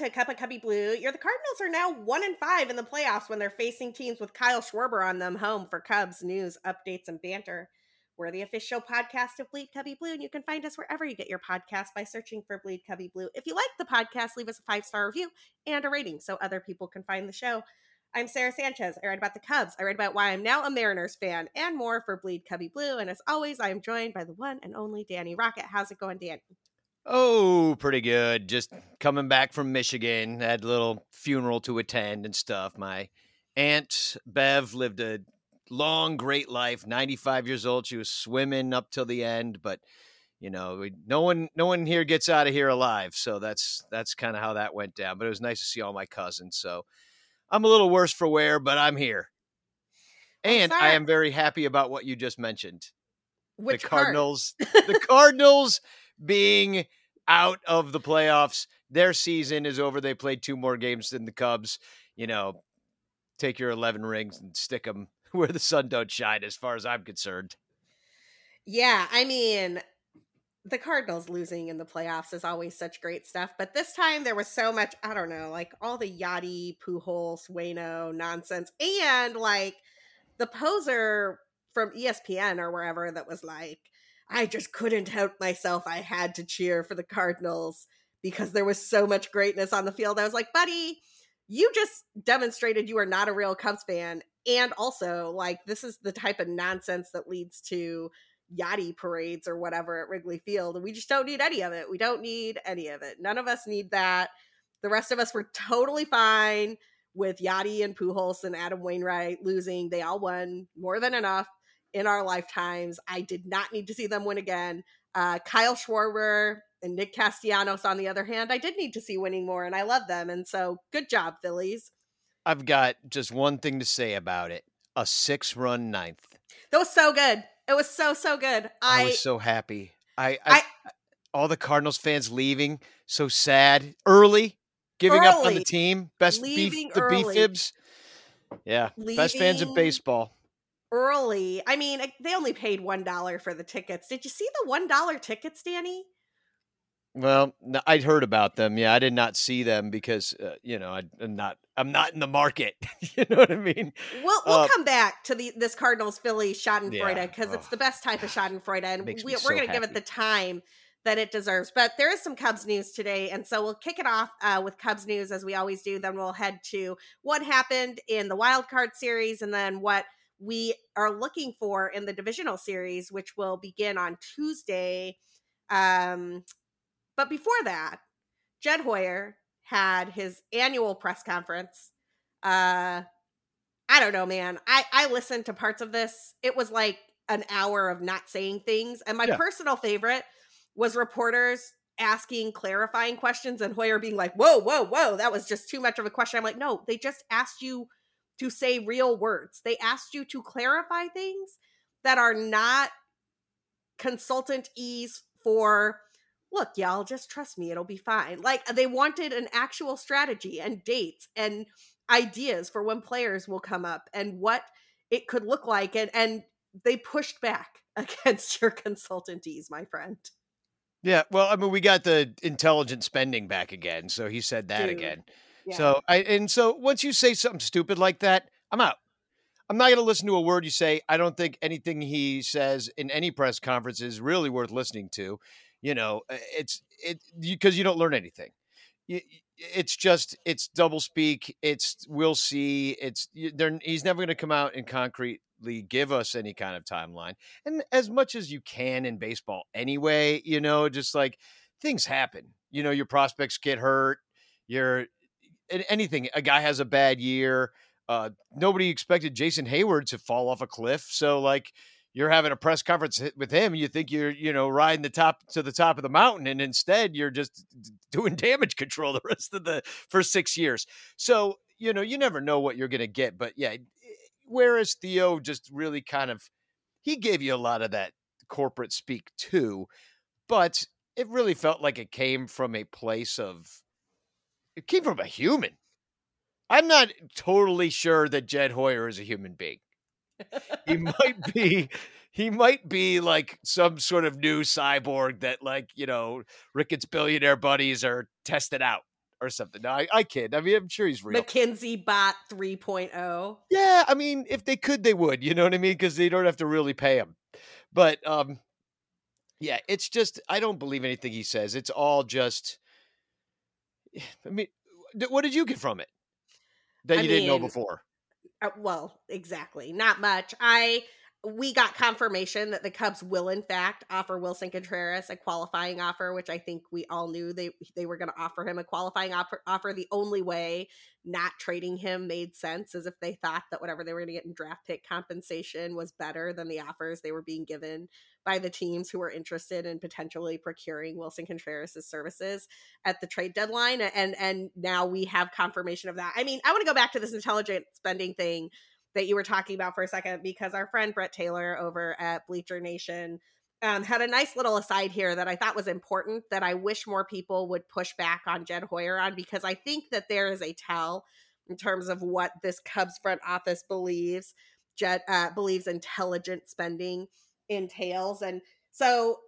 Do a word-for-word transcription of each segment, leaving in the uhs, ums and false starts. Welcome to Cup of Cubby Blue. Your the Cardinals are now one and five in the playoffs when they're facing teams with Kyle Schwarber on them. Home for Cubs news, updates, and banter. We're the official podcast of Bleed Cubby Blue, and you can find us wherever you get your podcast by searching for Bleed Cubby Blue. If you like the podcast, leave us a five-star review and a rating so other people can find the show. I'm Sarah Sanchez. I write about the Cubs. I write about why I'm now a Mariners fan and more for Bleed Cubby Blue. And as always, I am joined by the one and only Danny Rocket. How's it going, Danny? Oh, pretty good. Just coming back from Michigan. Had a little funeral to attend and stuff. My aunt Bev lived a long, great life, ninety-five years old. She was swimming up till the end, but you know, we, no one, no one here gets out of here alive. So that's, that's kind of how that went down, but it was nice to see all my cousins. So I'm a little worse for wear, but I'm here. And I am very happy about what you just mentioned. Which the Cardinals, the Cardinals being out of the playoffs, their season is over. They played two more games than the Cubs. You know, take your eleven rings and stick them where the sun don't shine, as far as I'm concerned. Yeah, I mean, the Cardinals losing in the playoffs is always such great stuff. But this time there was so much, I don't know, like all the Yachty, Pujols, Wayno nonsense. And like the poser from E S P N or wherever that was like, I just couldn't help myself. I had to cheer for the Cardinals because there was so much greatness on the field. I was like, buddy, you just demonstrated you are not a real Cubs fan. And also, like, this is the type of nonsense that leads to Yachty parades or whatever at Wrigley Field. And we just don't need any of it. We don't need any of it. None of us need that. The rest of us were totally fine with Yachty and Pujols and Adam Wainwright losing. They all won more than enough in our lifetimes. I did not need to see them win again. Uh, Kyle Schwarber and Nick Castellanos, on the other hand, I did need to see winning more, and I love them. And so good job, Phillies. I've got just one thing to say about it. A six-run ninth. That was so good. It was so, so good. I, I was so happy. I, I, I all the Cardinals fans leaving, so sad. Early, giving early, up on the team. Best beef, the B-fibs. Yeah, leaving best fans in baseball. Early. I mean, they only paid one dollar for the tickets. Did you see the one dollar tickets, Danny? Well, no, I'd heard about them. Yeah, I did not see them because, uh, you know, I, I'm not I'm not in the market. You know what I mean? We'll we'll uh, come back to the this Cardinals Philly Schadenfreude because yeah, oh, it's the best type of Schadenfreude. And we, we're so going to give it the time that it deserves. But there is some Cubs news today. And so we'll kick it off uh, with Cubs news as we always do. Then we'll head to what happened in the wild card series and then what we are looking for in the divisional series, which will begin on Tuesday. Um But before that, Jed Hoyer had his annual press conference. Uh, I don't know, man. I, I listened to parts of this. It was like an hour of not saying things. And my yeah. personal favorite was reporters asking clarifying questions and Hoyer being like, whoa, whoa, whoa, that was just too much of a question. I'm like, no, they just asked you to say real words. They asked you to clarify things that are not consultant ease for, look, y'all, just trust me, it'll be fine. Like, they wanted an actual strategy and dates and ideas for when players will come up and what it could look like. And, and they pushed back against your consultantees, my friend. Yeah, well, I mean, we got the intelligent spending back again. So he said that Dude. again. Yeah. So I and so once you say something stupid like that, I'm out. I'm not going to listen to a word you say. I don't think anything he says in any press conference is really worth listening to. You know, it's it because you, you don't learn anything. It's just it's double speak. It's we'll see. It's he's never going to come out and concretely give us any kind of timeline. And as much as you can in baseball anyway, you know, just like things happen, you know, your prospects get hurt. You're anything. A guy has a bad year. Uh, nobody expected Jason Hayward to fall off a cliff. So like, you're having a press conference with him. You think you're, you know, riding the top to the top of the mountain. And instead you're just doing damage control the rest of the for six years. So, you know, you never know what you're going to get, but yeah. Whereas Theo just really kind of, he gave you a lot of that corporate speak too, but it really felt like it came from a place of, it came from a human. I'm not totally sure that Jed Hoyer is a human being. He might be, he might be like some sort of new cyborg that like, you know, Ricketts billionaire buddies are tested out or something. No, I, I kid. I mean, I'm sure he's real. McKinsey bot three point oh. Yeah, I mean, if they could, they would. You know what I mean? Because they don't have to really pay him. But um, yeah, it's just, I don't believe anything he says. It's all just, I mean, what did you get from it that I you mean, didn't know before? Uh, well, exactly. Not much. I... We got confirmation that the Cubs will, in fact, offer Wilson Contreras a qualifying offer, which I think we all knew they, they were going to offer him a qualifying op- offer. The only way not trading him made sense is if they thought that whatever they were going to get in draft pick compensation was better than the offers they were being given by the teams who were interested in potentially procuring Wilson Contreras' services at the trade deadline. And, and now we have confirmation of that. I mean, I want to go back to this intelligent spending thing that you were talking about for a second, because our friend Brett Taylor over at Bleacher Nation um, had a nice little aside here that I thought was important, that I wish more people would push back on Jed Hoyer on, because I think that there is a tell in terms of what this Cubs front office believes Jed uh, believes intelligent spending entails. And so,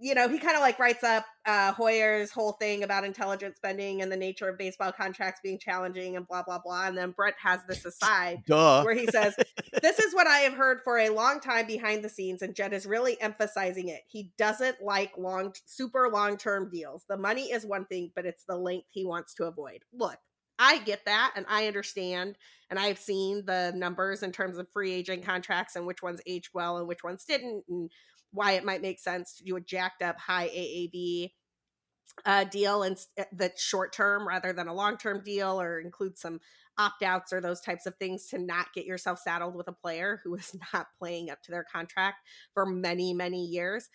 you know, he kind of like writes up uh, Hoyer's whole thing about intelligent spending and the nature of baseball contracts being challenging and blah, blah, blah. And then Brent has this aside Duh. where he says, this is what I have heard for a long time behind the scenes, and Jed is really emphasizing it. He doesn't like long, super long-term deals. The money is one thing, but it's the length he wants to avoid. Look, I get that, and I understand, and I've seen the numbers in terms of free agent contracts and which ones aged well and which ones didn't, and why it might make sense to do a jacked up high A A V uh, deal and st- that's short term rather than a long term deal, or include some opt outs or those types of things to not get yourself saddled with a player who is not playing up to their contract for many, many years.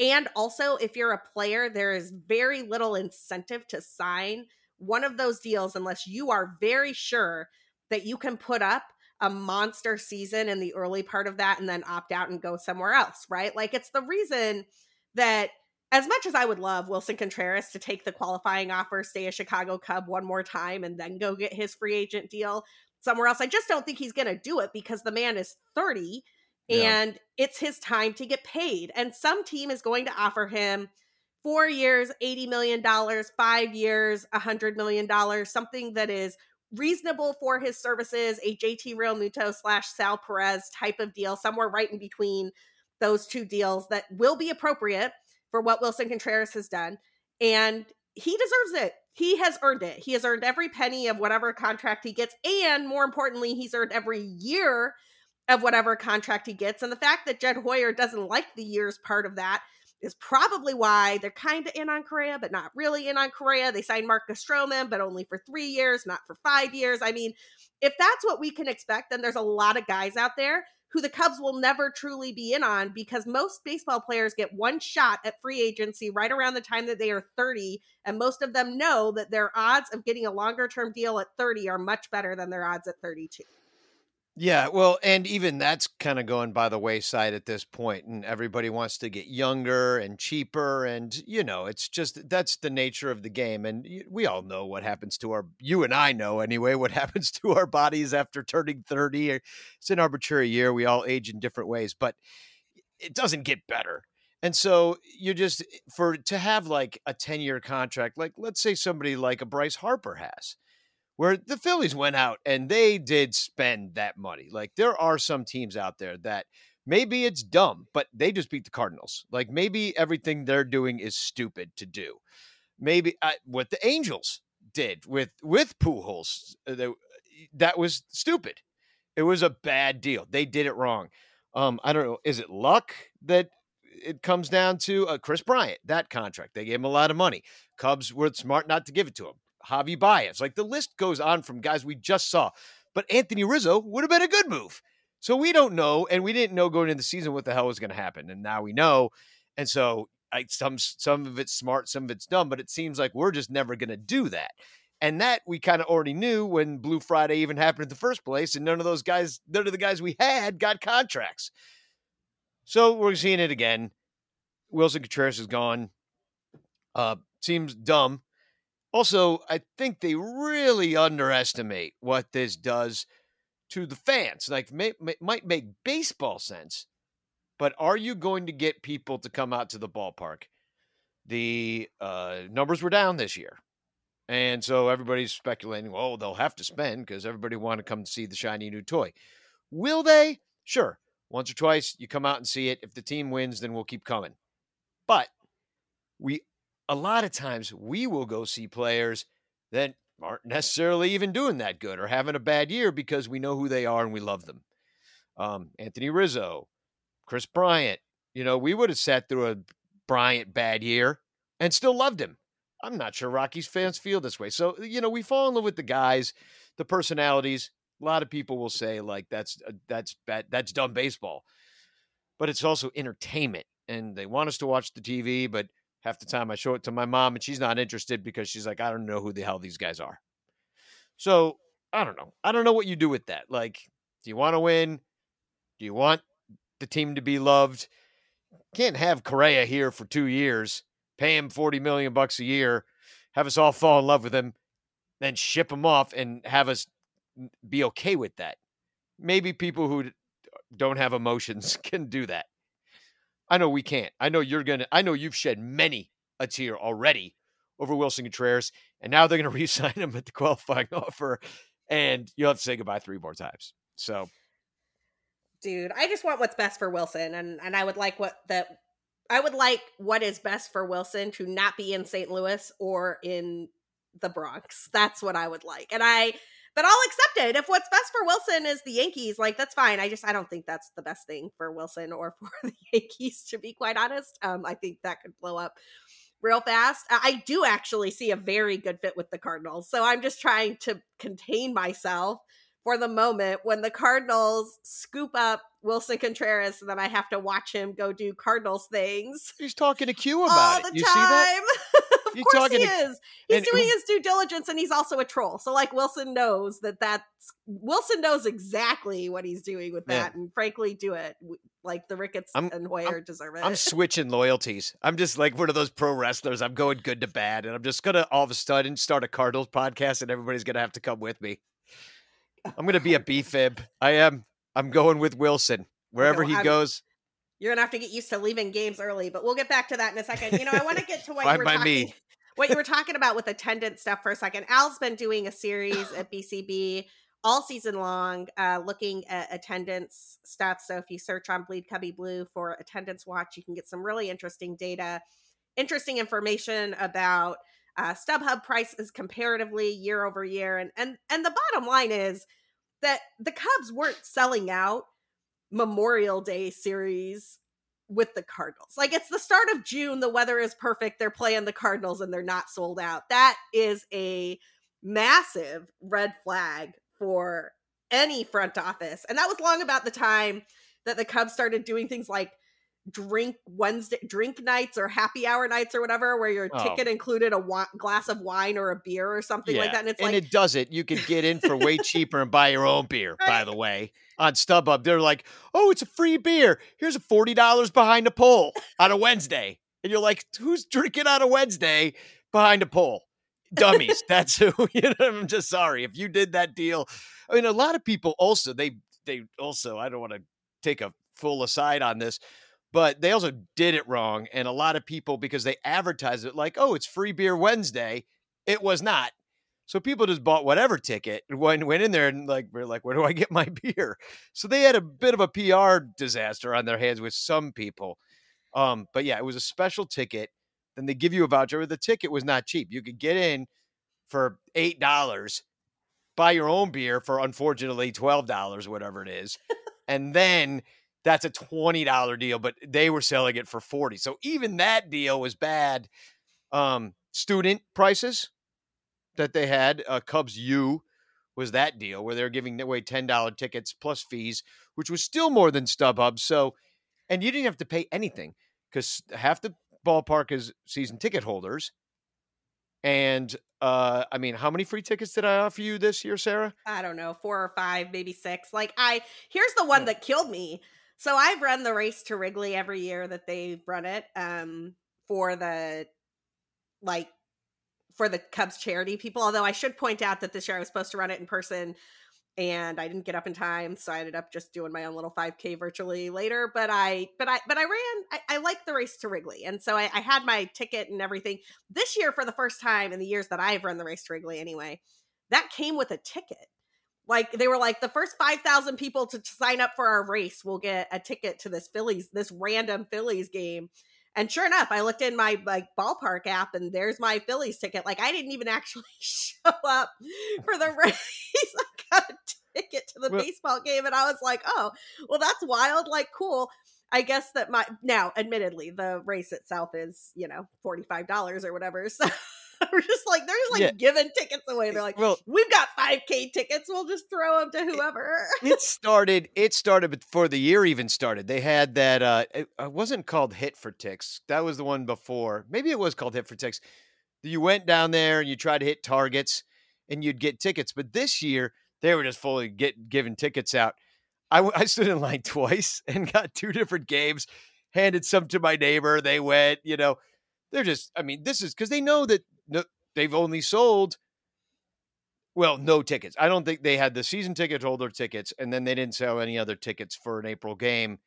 And also, if you're a player, there is very little incentive to sign one of those deals unless you are very sure that you can put up a monster season in the early part of that and then opt out and go somewhere else, right? Like, it's the reason that, as much as I would love Wilson Contreras to take the qualifying offer, stay a Chicago Cub one more time, and then go get his free agent deal somewhere else, I just don't think he's going to do it, because the man is thirty yeah. and it's his time to get paid. And some team is going to offer him four years, eighty million dollars, five years, one hundred million dollars, something that is reasonable for his services, a J T Realmuto slash Sal Perez type of deal, somewhere right in between those two deals that will be appropriate for what Wilson Contreras has done. And he deserves it. He has earned it. He has earned every penny of whatever contract he gets. And more importantly, he's earned every year of whatever contract he gets. And the fact that Jed Hoyer doesn't like the years part of that is probably why they're kind of in on Correa, but not really in on Correa. They signed Marcus Stroman, but only for three years, not for five years. I mean, if that's what we can expect, then there's a lot of guys out there who the Cubs will never truly be in on, because most baseball players get one shot at free agency right around the time that they are thirty. And most of them know that their odds of getting a longer term deal at thirty are much better than their odds at thirty-two. Yeah, well, and even that's kind of going by the wayside at this point, and everybody wants to get younger and cheaper, and, you know, it's just, that's the nature of the game, and we all know what happens to our, you and I know anyway, what happens to our bodies after turning thirty. It's an arbitrary year. We all age in different ways, but it doesn't get better. And so you're just, for, to have like a ten-year contract, like let's say somebody like a Bryce Harper has, where the Phillies went out and they did spend that money. Like, there are some teams out there that maybe it's dumb, but they just beat the Cardinals. Like, maybe everything they're doing is stupid to do. Maybe I, what the Angels did with, with Pujols, they, that was stupid. It was a bad deal. They did it wrong. Um, I don't know. Is it luck that it comes down to uh, Chris Bryant, that contract? They gave him a lot of money. Cubs were smart not to give it to him. Javi Baez, like the list goes on from guys we just saw, but Anthony Rizzo would have been a good move. So we don't know. And we didn't know going into the season what the hell was going to happen. And now we know. And so I, some, some of it's smart, some of it's dumb, but it seems like we're just never going to do that. And that we kind of already knew when Blue Friday even happened in the first place. And none of those guys, none of the guys we had got contracts. So we're seeing it again. Wilson Contreras is gone. Uh, seems dumb. Also, I think they really underestimate what this does to the fans. Like, may, may, might make baseball sense, but are you going to get people to come out to the ballpark? The uh, numbers were down this year. And so everybody's speculating, oh, they'll have to spend because everybody want to come see the shiny new toy. Will they? Sure. Once or twice, you come out and see it. If the team wins, then we'll keep coming. But we, a lot of times we will go see players that aren't necessarily even doing that good or having a bad year because we know who they are and we love them. Um, Anthony Rizzo, Chris Bryant, you know, we would have sat through a Bryant bad year and still loved him. I'm not sure Rockies fans feel this way. So, you know, we fall in love with the guys, the personalities. A lot of people will say, like, that's that's bad, that's dumb baseball. But it's also entertainment. And they want us to watch the T V, but half the time I show it to my mom, and she's not interested because she's like, I don't know who the hell these guys are. So, I don't know. I don't know what you do with that. Like, do you want to win? Do you want the team to be loved? Can't have Correa here for two years. Pay him forty million bucks a year, have us all fall in love with him, then ship him off and have us be okay with that. Maybe people who don't have emotions can do that. I know we can't. I know you're going to, I know you've shed many a tear already over Wilson Contreras, and now they're going to re-sign him at the qualifying offer, and you'll have to say goodbye three more times. So. Dude, I just want what's best for Wilson, and, and I would like what that. I would like what is best for Wilson to not be in Saint Louis or in the Bronx. That's what I would like. And I, but I'll accept it. If what's best for Wilson is the Yankees, like, that's fine. I just, I don't think that's the best thing for Wilson or for the Yankees, to be quite honest. Um, I think that could blow up real fast. I do actually see a very good fit with the Cardinals. So I'm just trying to contain myself for the moment when the Cardinals scoop up Wilson Contreras, and then I have to watch him go do Cardinals things. He's talking to Q about it. All the time. You see that? Of You're course he to... is. He's and... doing his due diligence, and he's also a troll. So, like, Wilson knows that that's... Wilson knows exactly what he's doing with that, yeah. And frankly, do it. Like, the Ricketts I'm, and Hoyer I'm, deserve it. I'm switching loyalties. I'm just, like, one of those pro wrestlers. I'm going good to bad, and I'm just going to all of a sudden start a Cardinals podcast, and everybody's going to have to come with me. I'm going to be a B-fib. I am. I'm going with Wilson. Wherever no, he I'm, goes. You're going to have to get used to leaving games early, but we'll get back to that in a second. You know, I want to get to what, you were talking, me. what you were talking about with attendance stuff for a second. Al's been doing a series at B C B all season long, uh, looking at attendance stuff. So if you search on Bleed Cubby Blue for attendance watch, you can get some really interesting data, interesting information about uh, StubHub prices comparatively year over year. And, and, and the bottom line is that the Cubs weren't selling out Memorial Day series with the Cardinals. Like, it's the start of June. The weather is perfect. They're playing the Cardinals and they're not sold out. That is a massive red flag for any front office. And that was long about the time that the Cubs started doing things like drink Wednesday, drink nights or happy hour nights or whatever, where your oh. ticket included a wa- glass of wine or a beer or something yeah. like that. And it's and like, it does it. You could get in for way cheaper and buy your own beer, right? By the way, on StubHub, they're like, oh, it's a free beer. Here's a forty dollars behind the pole on a Wednesday. And you're like, who's drinking on a Wednesday behind a pole? Dummies. That's who, you know, I'm just sorry. If you did that deal, I mean, a lot of people also, they, they also, I don't want to take a full aside on this, but they also did it wrong. And a lot of people, because they advertised it like, oh, it's free beer Wednesday. It was not. So people just bought whatever ticket and went, went in there and like, we're like, where do I get my beer? So they had a bit of a P R disaster on their hands with some people. Um, but yeah, it was a special ticket. Then they give you a voucher. The ticket was not cheap. You could get in for eight dollars, buy your own beer for, unfortunately, twelve dollars, whatever it is. And then that's a twenty dollars deal, but they were selling it for forty dollars. So even that deal was bad. Um, student prices that they had, uh, Cubs U was that deal where they were giving away ten dollars tickets plus fees, which was still more than StubHub. So, and you didn't have to pay anything because half the ballpark is season ticket holders. And, uh, I mean, how many free tickets did I offer you this year, Sarah? I don't know, four or five, maybe six. Like I, here's the one that killed me. So I've run the race to Wrigley every year that they've run it um, for the like for the Cubs charity people. Although I should point out that this year I was supposed to run it in person and I didn't get up in time, so I ended up just doing my own little five K virtually later. But I, but I, but I ran. I, I liked the race to Wrigley, and so I, I had my ticket and everything. This year, for the first time in the years that I've run the race to Wrigley, anyway, that came with a ticket. Like, they were like, the first five thousand people to sign up for our race will get a ticket to this Phillies, this random Phillies game. And sure enough, I looked in my like ballpark app and there's my Phillies ticket. Like, I didn't even actually show up for the race. I got a ticket to the well, baseball game. And I was like, oh, well, that's wild. Like, cool. I guess that my, now, admittedly, the race itself is, you know, forty-five dollars or whatever. So we're just like, they're just like yeah. giving tickets away. They're like, well, we've got five K tickets. We'll just throw them to whoever. It, it started, it started before the year even started. They had that, uh, it, it wasn't called Hit for Ticks. That was the one before. Maybe it was called Hit for Ticks. You went down there and you tried to hit targets and you'd get tickets. But this year they were just fully get, giving tickets out. I, I stood in line twice and got two different games, handed some to my neighbor. They went, you know, they're just, I mean, this is because they know that no, they've only sold, well, no tickets. I don't think they had the season ticket holder tickets, and then they didn't sell any other tickets for an April game.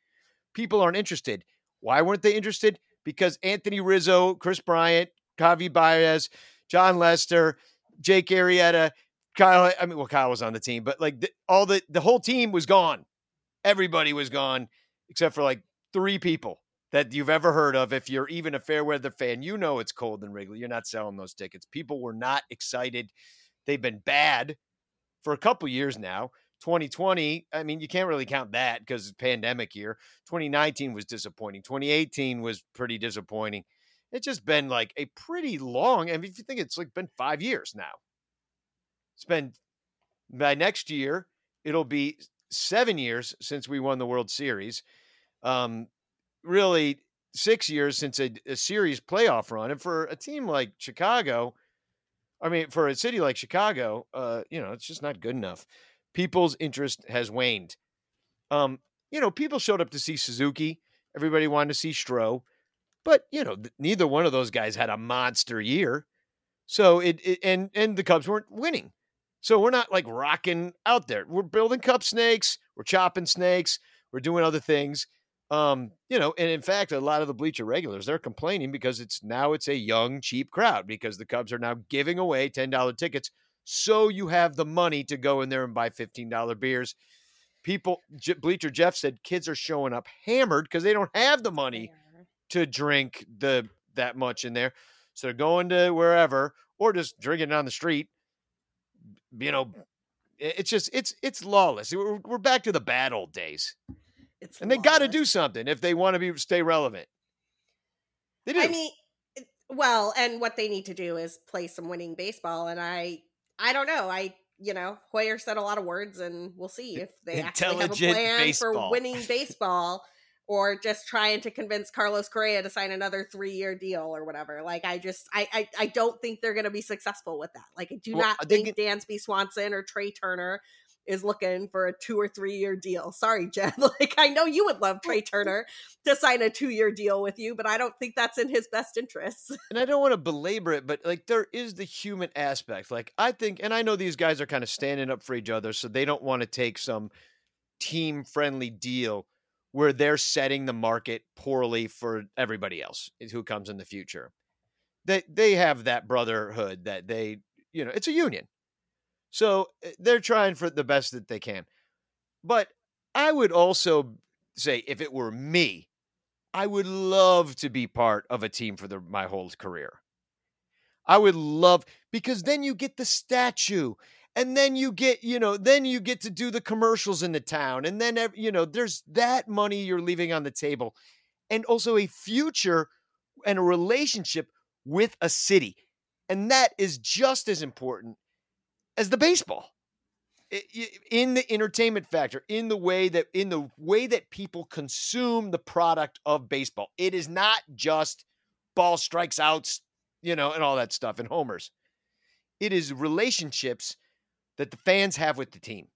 People aren't interested. Why weren't they interested? Because Anthony Rizzo, Chris Bryant, Javi Baez, John Lester, Jake Arrieta, Kyle. I mean, well, Kyle was on the team, but like the, all the, the whole team was gone. Everybody was gone except for like three people that you've ever heard of. If you're even a fair weather fan, you know it's cold in Wrigley. You're not selling those tickets. People were not excited. They've been bad for a couple years now. twenty twenty, I mean, you can't really count that because it's pandemic year. twenty nineteen was disappointing. twenty eighteen was pretty disappointing. It's just been like a pretty long, I mean, if you think it's like been five years now. It's been, by next year, it'll be seven years since we won the World Series. Um, really six years since a, a series playoff run. And for a team like Chicago, I mean, for a city like Chicago, uh, you know, it's just not good enough. People's interest has waned. Um, you know, people showed up to see Suzuki. Everybody wanted to see Stroh, but you know, th- neither one of those guys had a monster year. So it, it, and, and the Cubs weren't winning. So we're not like rocking out there. We're building cup snakes. We're chopping snakes. We're doing other things. Um, you know, and in fact, a lot of the bleacher regulars, they're complaining because it's now it's a young, cheap crowd because the Cubs are now giving away ten dollar tickets. So you have the money to go in there and buy fifteen dollar beers. People, J- Bleacher Jeff said, kids are showing up hammered because they don't have the money to drink the, that much in there. So they're going to wherever or just drinking on the street. You know, it's just, it's, it's lawless. We're, we're back to the bad old days. It's and they got to do something if they want to be stay relevant. They do. I mean, well, and what they need to do is play some winning baseball. And I, I don't know. I, you know, Hoyer said a lot of words, and we'll see if they actually have a plan baseball. for winning baseball, or just trying to convince Carlos Correa to sign another three-year deal or whatever. Like, I just, I, I, I don't think they're going to be successful with that. Like, I do well, not think get- Dansby Swanson or Trey Turner is looking for a two or three year deal. Sorry, Jed. Like, I know you would love Trey Turner to sign a two year deal with you, but I don't think that's in his best interests. And I don't want to belabor it, but like, there is the human aspect. Like, I think, and I know these guys are kind of standing up for each other, so they don't want to take some team friendly deal where they're setting the market poorly for everybody else who comes in the future. They, they have that brotherhood that they, you know, it's a union. So they're trying for the best that they can. But I would also say, if it were me, I would love to be part of a team for the, my whole career. I would love, because then you get the statue and then you get, you know, then you get to do the commercials in the town. And then, you know, there's that money you're leaving on the table, and also a future and a relationship with a city. And that is just as important as the baseball, in the entertainment factor, in the way that in the way that people consume the product of baseball. It is not just ball strikes outs, you know, and all that stuff and homers. It is relationships that the fans have with the team.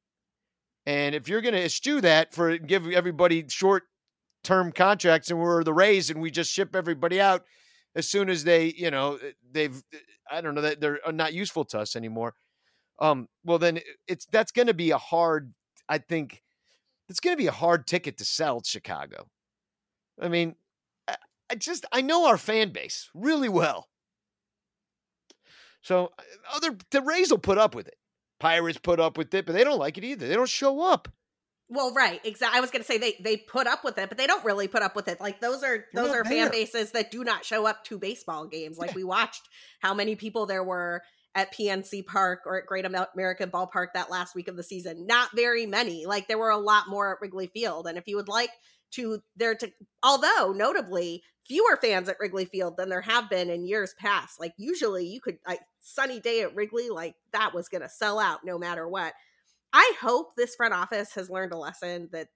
And if you're going to eschew that for give everybody short term contracts, and we're the Rays and we just ship everybody out as soon as they, you know, they've, I don't know, that they're not useful to us anymore. Um, well, then it's that's going to be a hard. I think it's going to be a hard ticket to sell to Chicago. I mean, I, I just I know our fan base really well. So other the Rays will put up with it. Pirates put up with it, but they don't like it either. They don't show up. Well, right. Exactly. I was going to say they, they put up with it, but they don't really put up with it. Like those are, those are fan bases that do not show up to baseball games. Like we watched how many people there were at P N C Park or at Great American Ballpark that last week of the season. Not very many. Like there were a lot more at Wrigley Field. And if you would like to there to, although notably fewer fans at Wrigley Field than there have been in years past. Like usually you could, like sunny day at Wrigley, like that was going to sell out no matter what. I hope this front office has learned a lesson that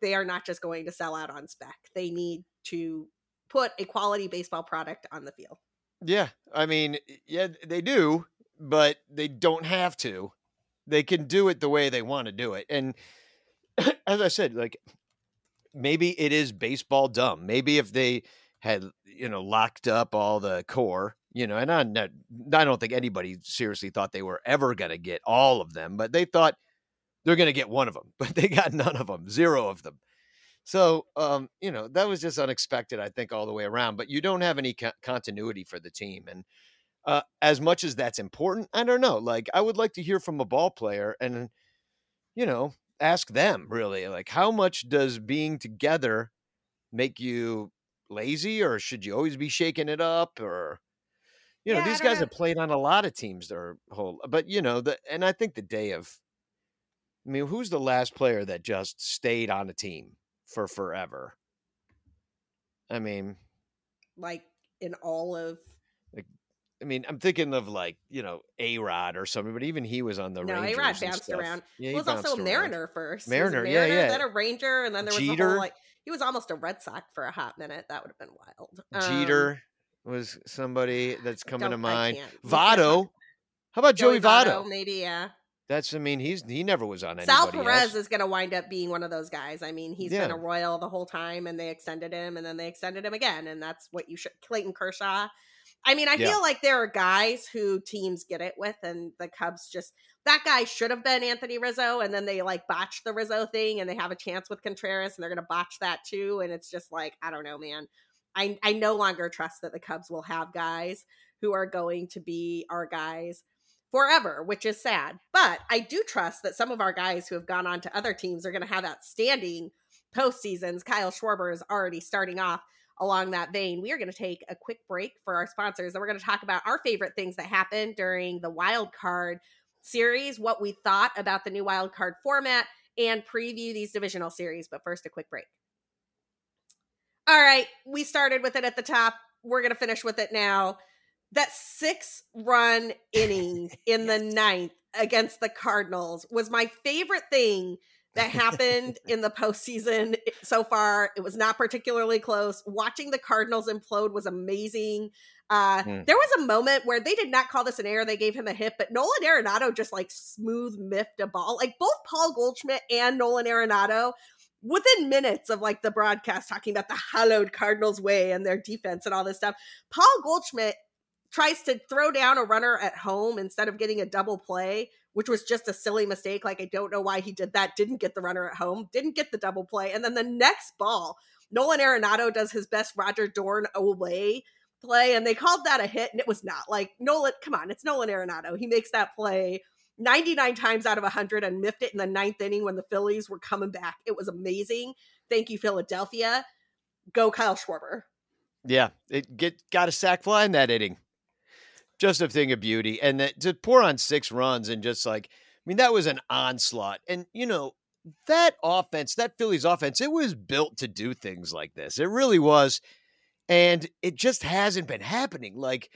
they are not just going to sell out on spec. They need to put a quality baseball product on the field. Yeah. I mean, yeah, they do, but they don't have to. They can do it the way they want to do it. And as I said, like maybe it is baseball dumb. Maybe if they had, you know, locked up all the core, you know, and I, I don't think anybody seriously thought they were ever going to get all of them, but they thought, they're going to get one of them, but they got none of them, zero of them. So, um, you know, that was just unexpected, I think, all the way around. But you don't have any co- continuity for the team. And uh, as much as that's important, I don't know. Like, I would like to hear from a ball player and, you know, ask them really, like, how much does being together make you lazy, or should you always be shaking it up? Or, you know, yeah, these guys know. have played on a lot of teams their whole, but, you know, the and I think the day of, I mean, who's the last player that just stayed on a team for forever? I mean, like in all of, like, I mean, I'm thinking of like, you know, A-Rod or something, but even he was on the no, Rangers. No, A-Rod bounced stuff. around. Yeah, he was also a Mariner around. first. Mariner, Mariner, yeah, yeah. Then a Ranger, and then there was Jeter. a whole, like, he was almost a Red Sox for a hot minute. That would have been wild. Um, Jeter was somebody that's coming to mind. Votto. How about Joey, Joey Votto? Maybe, yeah. That's, I mean, he's he never was on anybody else. Sal Perez is going to wind up being one of those guys. I mean, he's yeah. been a Royal the whole time, and they extended him, and then they extended him again, and that's what you should. Clayton Kershaw. I mean, I yeah. feel like there are guys who teams get it with, and the Cubs just, that guy should have been Anthony Rizzo, and then they, like, botch the Rizzo thing, and they have a chance with Contreras, and they're going to botch that too, and it's just like, I don't know, man. I I no longer trust that the Cubs will have guys who are going to be our guys forever, which is sad. But I do trust that some of our guys who have gone on to other teams are going to have outstanding postseasons. Kyle Schwarber is already starting off along that vein. We are going to take a quick break for our sponsors, and we're going to talk about our favorite things that happened during the wild card series, what we thought about the new wild card format, and preview these divisional series. But first, a quick break. All right, we started with it at the top. We're going to finish with it now. That six-run inning in the ninth against the Cardinals was my favorite thing that happened in the postseason so far. It was not particularly close. Watching the Cardinals implode was amazing. Uh, mm. There was a moment where they did not call this an error. They gave him a hit, but Nolan Arenado just like smooth miffed a ball. Like both Paul Goldschmidt and Nolan Arenado, within minutes of like the broadcast talking about the hallowed Cardinals way and their defense and all this stuff, Paul Goldschmidt tries to throw down a runner at home instead of getting a double play, which was just a silly mistake. Like, I don't know why he did that. Didn't get the runner at home, didn't get the double play. And then the next ball, Nolan Arenado does his best Roger Dorn away play, and they called that a hit, and it was not. Like, Nolan, come on, it's Nolan Arenado. He makes that play ninety-nine times out of one hundred and miffed it in the ninth inning when the Phillies were coming back. It was amazing. Thank you, Philadelphia. Go Kyle Schwarber. Yeah, it get got a sack fly in that inning. Just a thing of beauty. And that, to pour on six runs and just like, I mean, that was an onslaught. And, you know, that offense, that Phillies offense, it was built to do things like this. It really was. And it just hasn't been happening. Like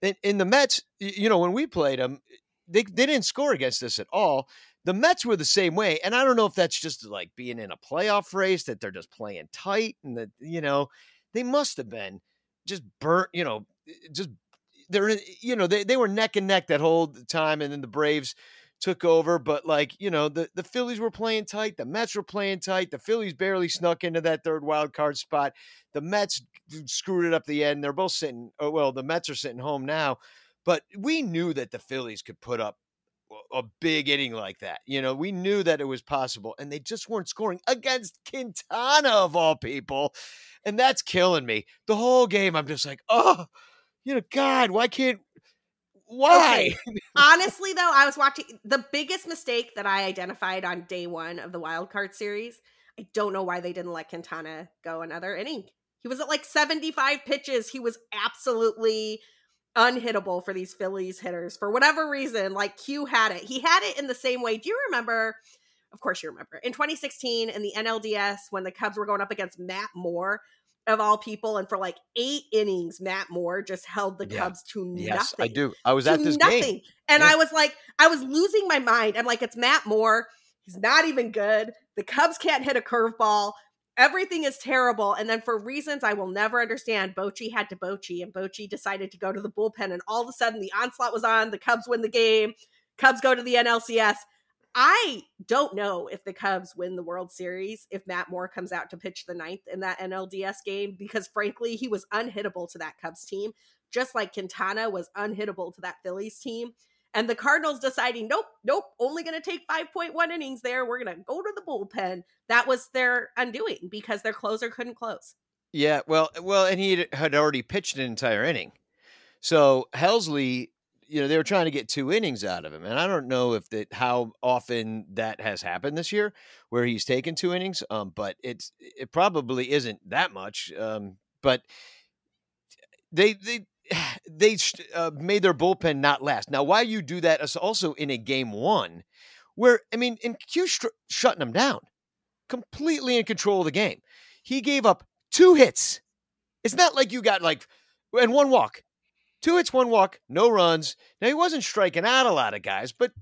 in, in the Mets, you know, when we played them, they, they didn't score against us at all. The Mets were the same way. And I don't know if that's just like being in a playoff race, that they're just playing tight, and that, you know, they must have been just burnt, you know, just They're, you know, they, they were neck and neck that whole time. And then the Braves took over. But like, you know, the, the Phillies were playing tight. The Mets were playing tight. The Phillies barely snuck into that third wild card spot. The Mets screwed it up the end. They're both sitting. Oh, well, the Mets are sitting home now, but we knew that the Phillies could put up a big inning like that. You know, we knew that it was possible, and they just weren't scoring against Quintana of all people. And that's killing me. The whole game, I'm just like, oh, you know, God, why can't, why? Okay. Honestly, though, I was watching the biggest mistake that I identified on day one of the wild card series. I don't know why they didn't let Quintana go another inning. He was at like seventy-five pitches. He was absolutely unhittable for these Phillies hitters for whatever reason. Like Q had it. He had it in the same way. Do you remember? Of course you remember. In twenty sixteen in the N L C S, when the Cubs were going up against Matt Moore, of all people, and for like eight innings, Matt Moore just held the yeah. Cubs to yes, nothing. I do. I was at this nothing. game. And yeah. I was like, I was losing my mind. I'm like, it's Matt Moore. He's not even good. The Cubs can't hit a curveball. Everything is terrible. And then for reasons I will never understand, Bochy had to Bochy, and Bochy decided to go to the bullpen. And all of a sudden the onslaught was on. The Cubs win the game. Cubs go to the N L C S. I don't know if the Cubs win the World Series if Matt Moore comes out to pitch the ninth in that N L D S game, because frankly, he was unhittable to that Cubs team, just like Quintana was unhittable to that Phillies team. And the Cardinals deciding, nope, nope, only going to take five point one innings there. We're going to go to the bullpen. That was their undoing because their closer couldn't close. Yeah, well, well, and he had already pitched an entire inning. So Helsley, you know, they were trying to get two innings out of him. And I don't know if that, how often that has happened this year where he's taken two innings. Um, but it's, it probably isn't that much. Um, but they, they, They uh, made their bullpen not last. Now, why you do that is also in a game one where, I mean, and Q sh- shutting them down, completely in control of the game. He gave up two hits. It's not like you got like, and one walk, two hits, one walk, no runs. Now, he wasn't striking out a lot of guys, but,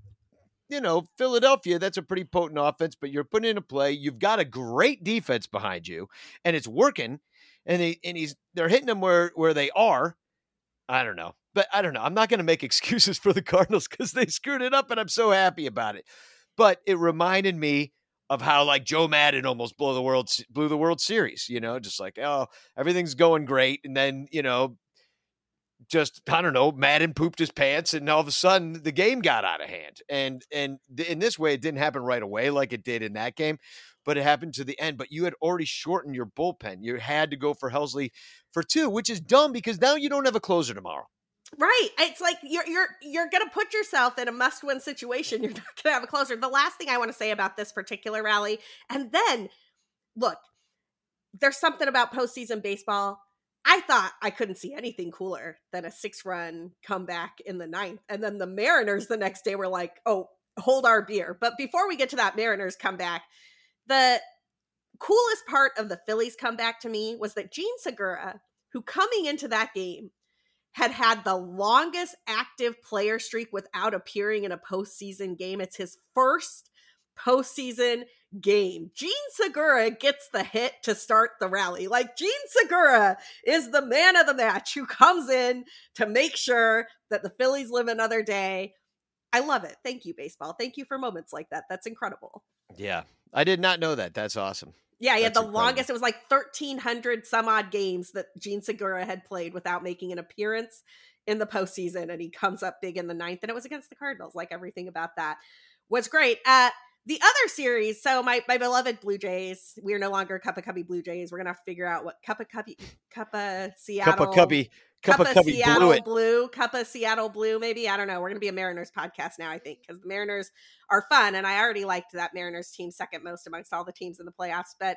you know, Philadelphia, that's a pretty potent offense, but you're putting into play. You've got a great defense behind you, and it's working, and, they, and he's they're hitting them where, where they are. I don't know, but I don't know. I'm not going to make excuses for the Cardinals because they screwed it up, and I'm so happy about it. But it reminded me of how like Joe Madden almost blew the world, blew the World Series, you know, just like, oh, everything's going great. And then, you know, just, I don't know, Madden pooped his pants and all of a sudden the game got out of hand. And, and th- in this way, it didn't happen right away like it did in that game, but it happened to the end. But you had already shortened your bullpen. You had to go for Helsley for two, which is dumb because now you don't have a closer tomorrow. Right. It's like you're you're you're going to put yourself in a must-win situation. You're not going to have a closer. The last thing I want to say about this particular rally, and then, look, there's something about postseason baseball. I thought I couldn't see anything cooler than a six-run comeback in the ninth. And then the Mariners the next day were like, oh, hold our beer. But before we get to that Mariners comeback, the coolest part of the Phillies comeback to me was that Gene Segura, who coming into that game had had the longest active player streak without appearing in a postseason game. It's his first postseason game. Gene Segura gets the hit to start the rally. Like, Gene Segura is the man of the match who comes in to make sure that the Phillies live another day. I love it. Thank you, baseball. Thank you for moments like that. That's incredible. Yeah. I did not know that. That's awesome. Yeah, he had the incredible. longest. It was like thirteen hundred some odd games that Gene Segura had played without making an appearance in the postseason, and he comes up big in the ninth, and it was against the Cardinals. Like, everything about that was great. Uh, the other series, so my my beloved Blue Jays, we are no longer Cubba Cubby Blue Jays. We're going to have to figure out what Cubba Cubby, Cubba Seattle. Cubba Cubby. Cubba Cubby Seattle blew, blue, Cubba Seattle Blue, maybe. I don't know. We're going to be a Mariners podcast now, I think, because the Mariners are fun. And I already liked that Mariners team second most amongst all the teams in the playoffs. But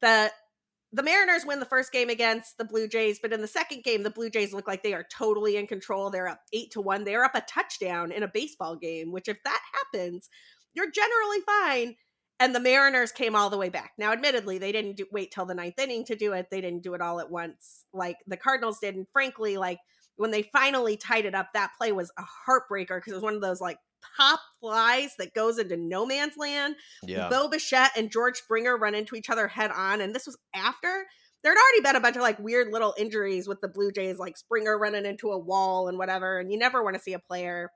the the Mariners win the first game against the Blue Jays. But in the second game, the Blue Jays look like they are totally in control. They're up eight to one. They're up a touchdown in a baseball game, which if that happens, you're generally fine. And the Mariners came all the way back. Now, admittedly, they didn't do, wait till the ninth inning to do it. They didn't do it all at once like the Cardinals did. And frankly, like when they finally tied it up, that play was a heartbreaker because it was one of those like pop flies that goes into no man's land. Yeah. Bo Bichette and George Springer run into each other head on. And this was after there had already been a bunch of like weird little injuries with the Blue Jays, like Springer running into a wall and whatever. And you never want to see a player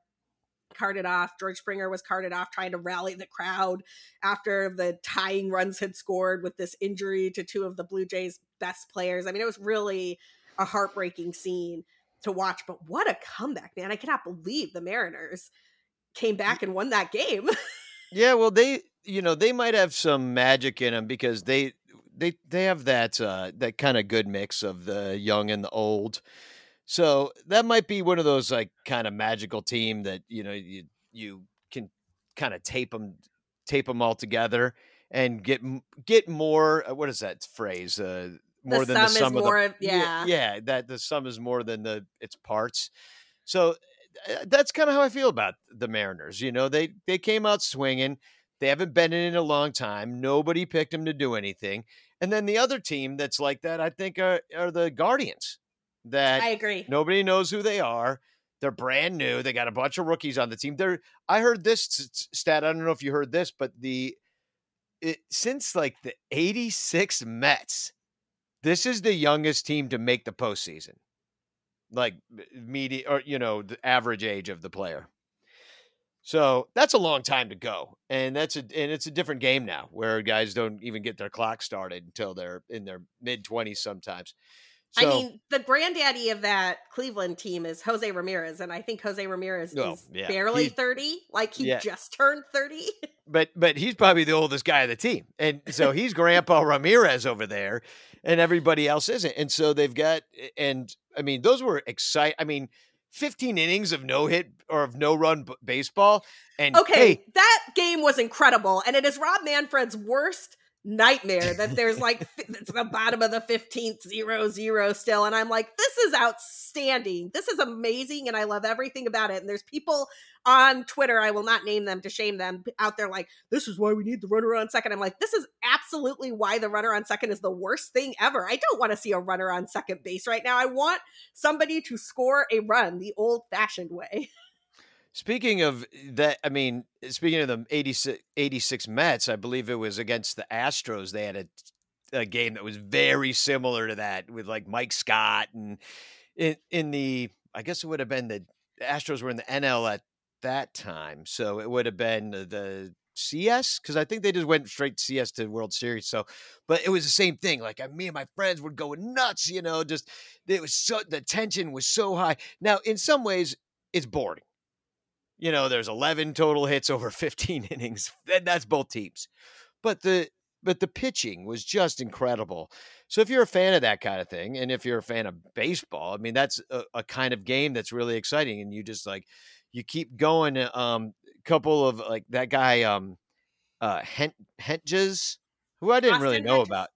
carted off. George Springer was carted off trying to rally the crowd after the tying runs had scored with this injury to two of the Blue Jays' best players. I mean, it was really a heartbreaking scene to watch, but what a comeback, man. I cannot believe the Mariners came back and won that game. Yeah, well, they, you know, they might have some magic in them because they they they have that uh, that kind of good mix of the young and the old. So that might be one of those like kind of magical team that, you know, you you can kind of tape them tape them all together and get get more. What is that phrase? Uh, more the than sum the sum is of more the of, yeah. yeah yeah that the sum is more than the its parts. So that's kind of how I feel about the Mariners. You know, they, they came out swinging. They haven't been in it a long time. Nobody picked them to do anything. And then the other team that's like that, I think, are, are the Guardians. That I agree. Nobody knows who they are. They're brand new. They got a bunch of rookies on the team. They're, I heard this stat. I don't know if you heard this, but the it, since like the eighty-six Mets, this is the youngest team to make the postseason. Like media, or, you know, the average age of the player. So that's a long time to go. And that's a, and it's a different game now where guys don't even get their clock started until they're in their mid twenties sometimes. So, I mean, the granddaddy of that Cleveland team is Jose Ramirez. And I think Jose Ramirez oh, is yeah. barely he, thirty. Like he yeah. just turned thirty. But, but he's probably the oldest guy on the team. And so he's Grandpa Ramirez over there and everybody else isn't. And so they've got, and I mean, those were exciting. I mean, fifteen innings of no hit or of no run b- baseball. And okay, hey, that game was incredible. And it is Rob Manfred's worst nightmare that there's like it's the bottom of the fifteenth, zero zero still, and I'm like, this is outstanding, this is amazing, and I love everything about it. And there's people on Twitter, I will not name them to shame them, out there like, this is why we need the runner on second. I'm like, this is absolutely why the runner on second is the worst thing ever. I don't want to see a runner on second base right now. I want somebody to score a run the old-fashioned way. Speaking of that, I mean, speaking of the eighty-six, eighty-six Mets, I believe it was against the Astros. They had a, a game that was very similar to that with like Mike Scott. And in, in the, I guess it would have been the, the Astros were in the N L at that time. So it would have been the C S, because I think they just went straight C S to World Series. So, but it was the same thing. Like I, me and my friends were going nuts, you know, just it was so, the tension was so high. Now, in some ways, it's boring. You know, there's eleven total hits over fifteen innings. That's both teams. But the but the pitching was just incredible. So if you're a fan of that kind of thing, and if you're a fan of baseball, I mean, that's a, a kind of game that's really exciting. And you just like you keep going. Um, couple of like that guy, um, uh, Hent Hentges, who I didn't Austin really know Hentges. about.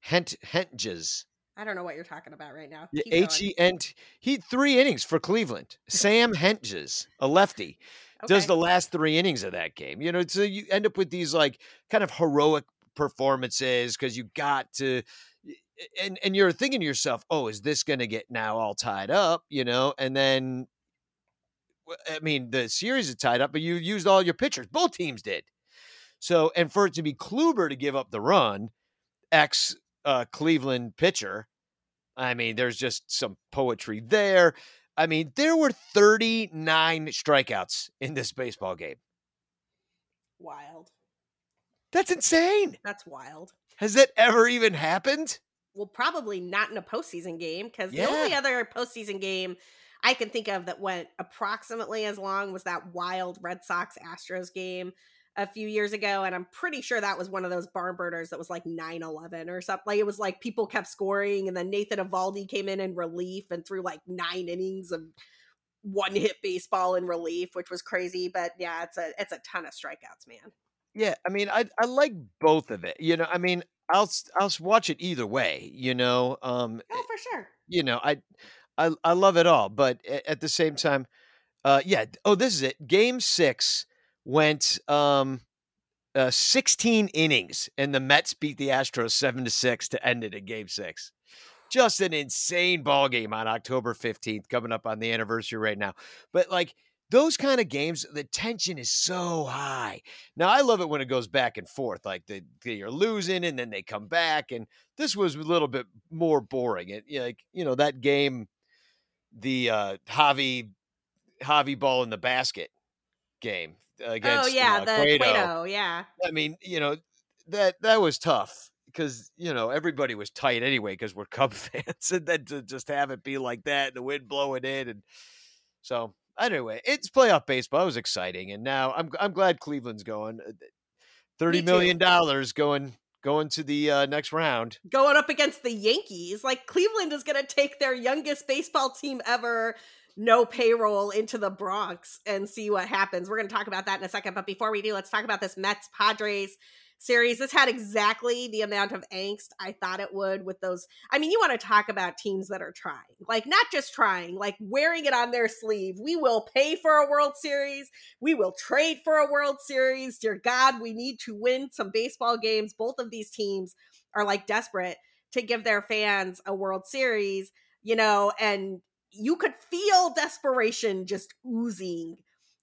Hent Hentges. I don't know what you're talking about right now. H E N T. He three innings for Cleveland. Sam Hentges, a lefty, okay. does the last three innings of that game. You know, so you end up with these like kind of heroic performances because you got to, and and you're thinking to yourself, oh, is this going to get now all tied up? You know, and then, I mean, the series is tied up, but you used all your pitchers. Both teams did. So, and for it to be Kluber to give up the run, ex. Uh, Cleveland pitcher. I mean, there's just some poetry there. I mean, there were thirty-nine strikeouts in this baseball game. Wild. That's insane. That's wild. Has that ever even happened? Well, probably not in a postseason game because yeah. the only other postseason game I can think of that went approximately as long was that wild Red Sox Astros game a few years ago, and I'm pretty sure that was one of those barn burners that was like nine eleven or something. Like it was like people kept scoring, and then Nathan Eovaldi came in in relief and threw like nine innings of one-hit baseball in relief, which was crazy. But yeah, it's a it's a ton of strikeouts, man. Yeah, I mean, I I like both of it. You know, I mean, I'll I'll watch it either way. You know, um, oh for sure. You know, I I I love it all, but at the same time, uh, yeah. Oh, this is it. Game six. Went um, uh, sixteen innings, and the Mets beat the Astros seven to six to end it in Game Six. Just an insane ball game on October fifteenth, coming up on the anniversary right now. But like those kind of games, the tension is so high. Now I love it when it goes back and forth, like the, the you're losing and then they come back. And this was a little bit more boring. It like you know that game, the uh, Javi Javi ball in the basket game. Against, oh yeah, you know, the Cueto. Cueto, yeah. I mean, you know that that was tough because you know everybody was tight anyway because we're Cub fans, and then to just have it be like that, and the wind blowing in, and so Anyway, it's playoff baseball. It was exciting, and now I'm I'm glad Cleveland's going. Thirty million dollars going going to the uh, next round. Going up against the Yankees, like Cleveland is going to take their youngest baseball team ever, no payroll, into the Bronx and see what happens. We're going to talk about that in a second, but before we do, let's talk about this Mets Padres series. This had exactly the amount of angst I thought it would with those. I mean, you want to talk about teams that are trying, like not just trying, like wearing it on their sleeve. We will pay for a World Series. We will trade for a World Series. Dear God, we need to win some baseball games. Both of these teams are like desperate to give their fans a World Series, you know, and you could feel desperation just oozing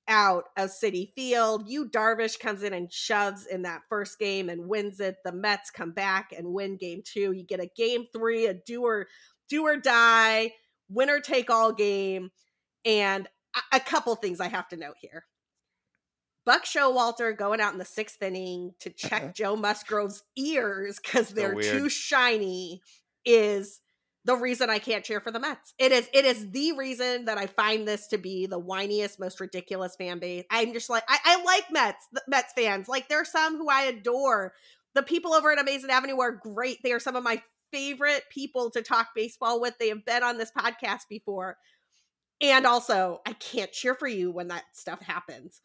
out of Citi Field. Yu Darvish comes in and shoves in that first game and wins it. The Mets come back and win game two. You get a game three, a do or, do or die, winner take all game. And a, a couple things I have to note here. Buck Showalter going out in the sixth inning to check Joe Musgrove's ears because they're so too shiny is the reason I can't cheer for the Mets. It is it is the reason that I find this to be the whiniest, most ridiculous fan base. I'm just like, I, I like Mets, Mets fans. Like, there are some who I adore. The people over at Amazing Avenue are great. They are some of my favorite people to talk baseball with. They have been on this podcast before. And also, I can't cheer for you when that stuff happens.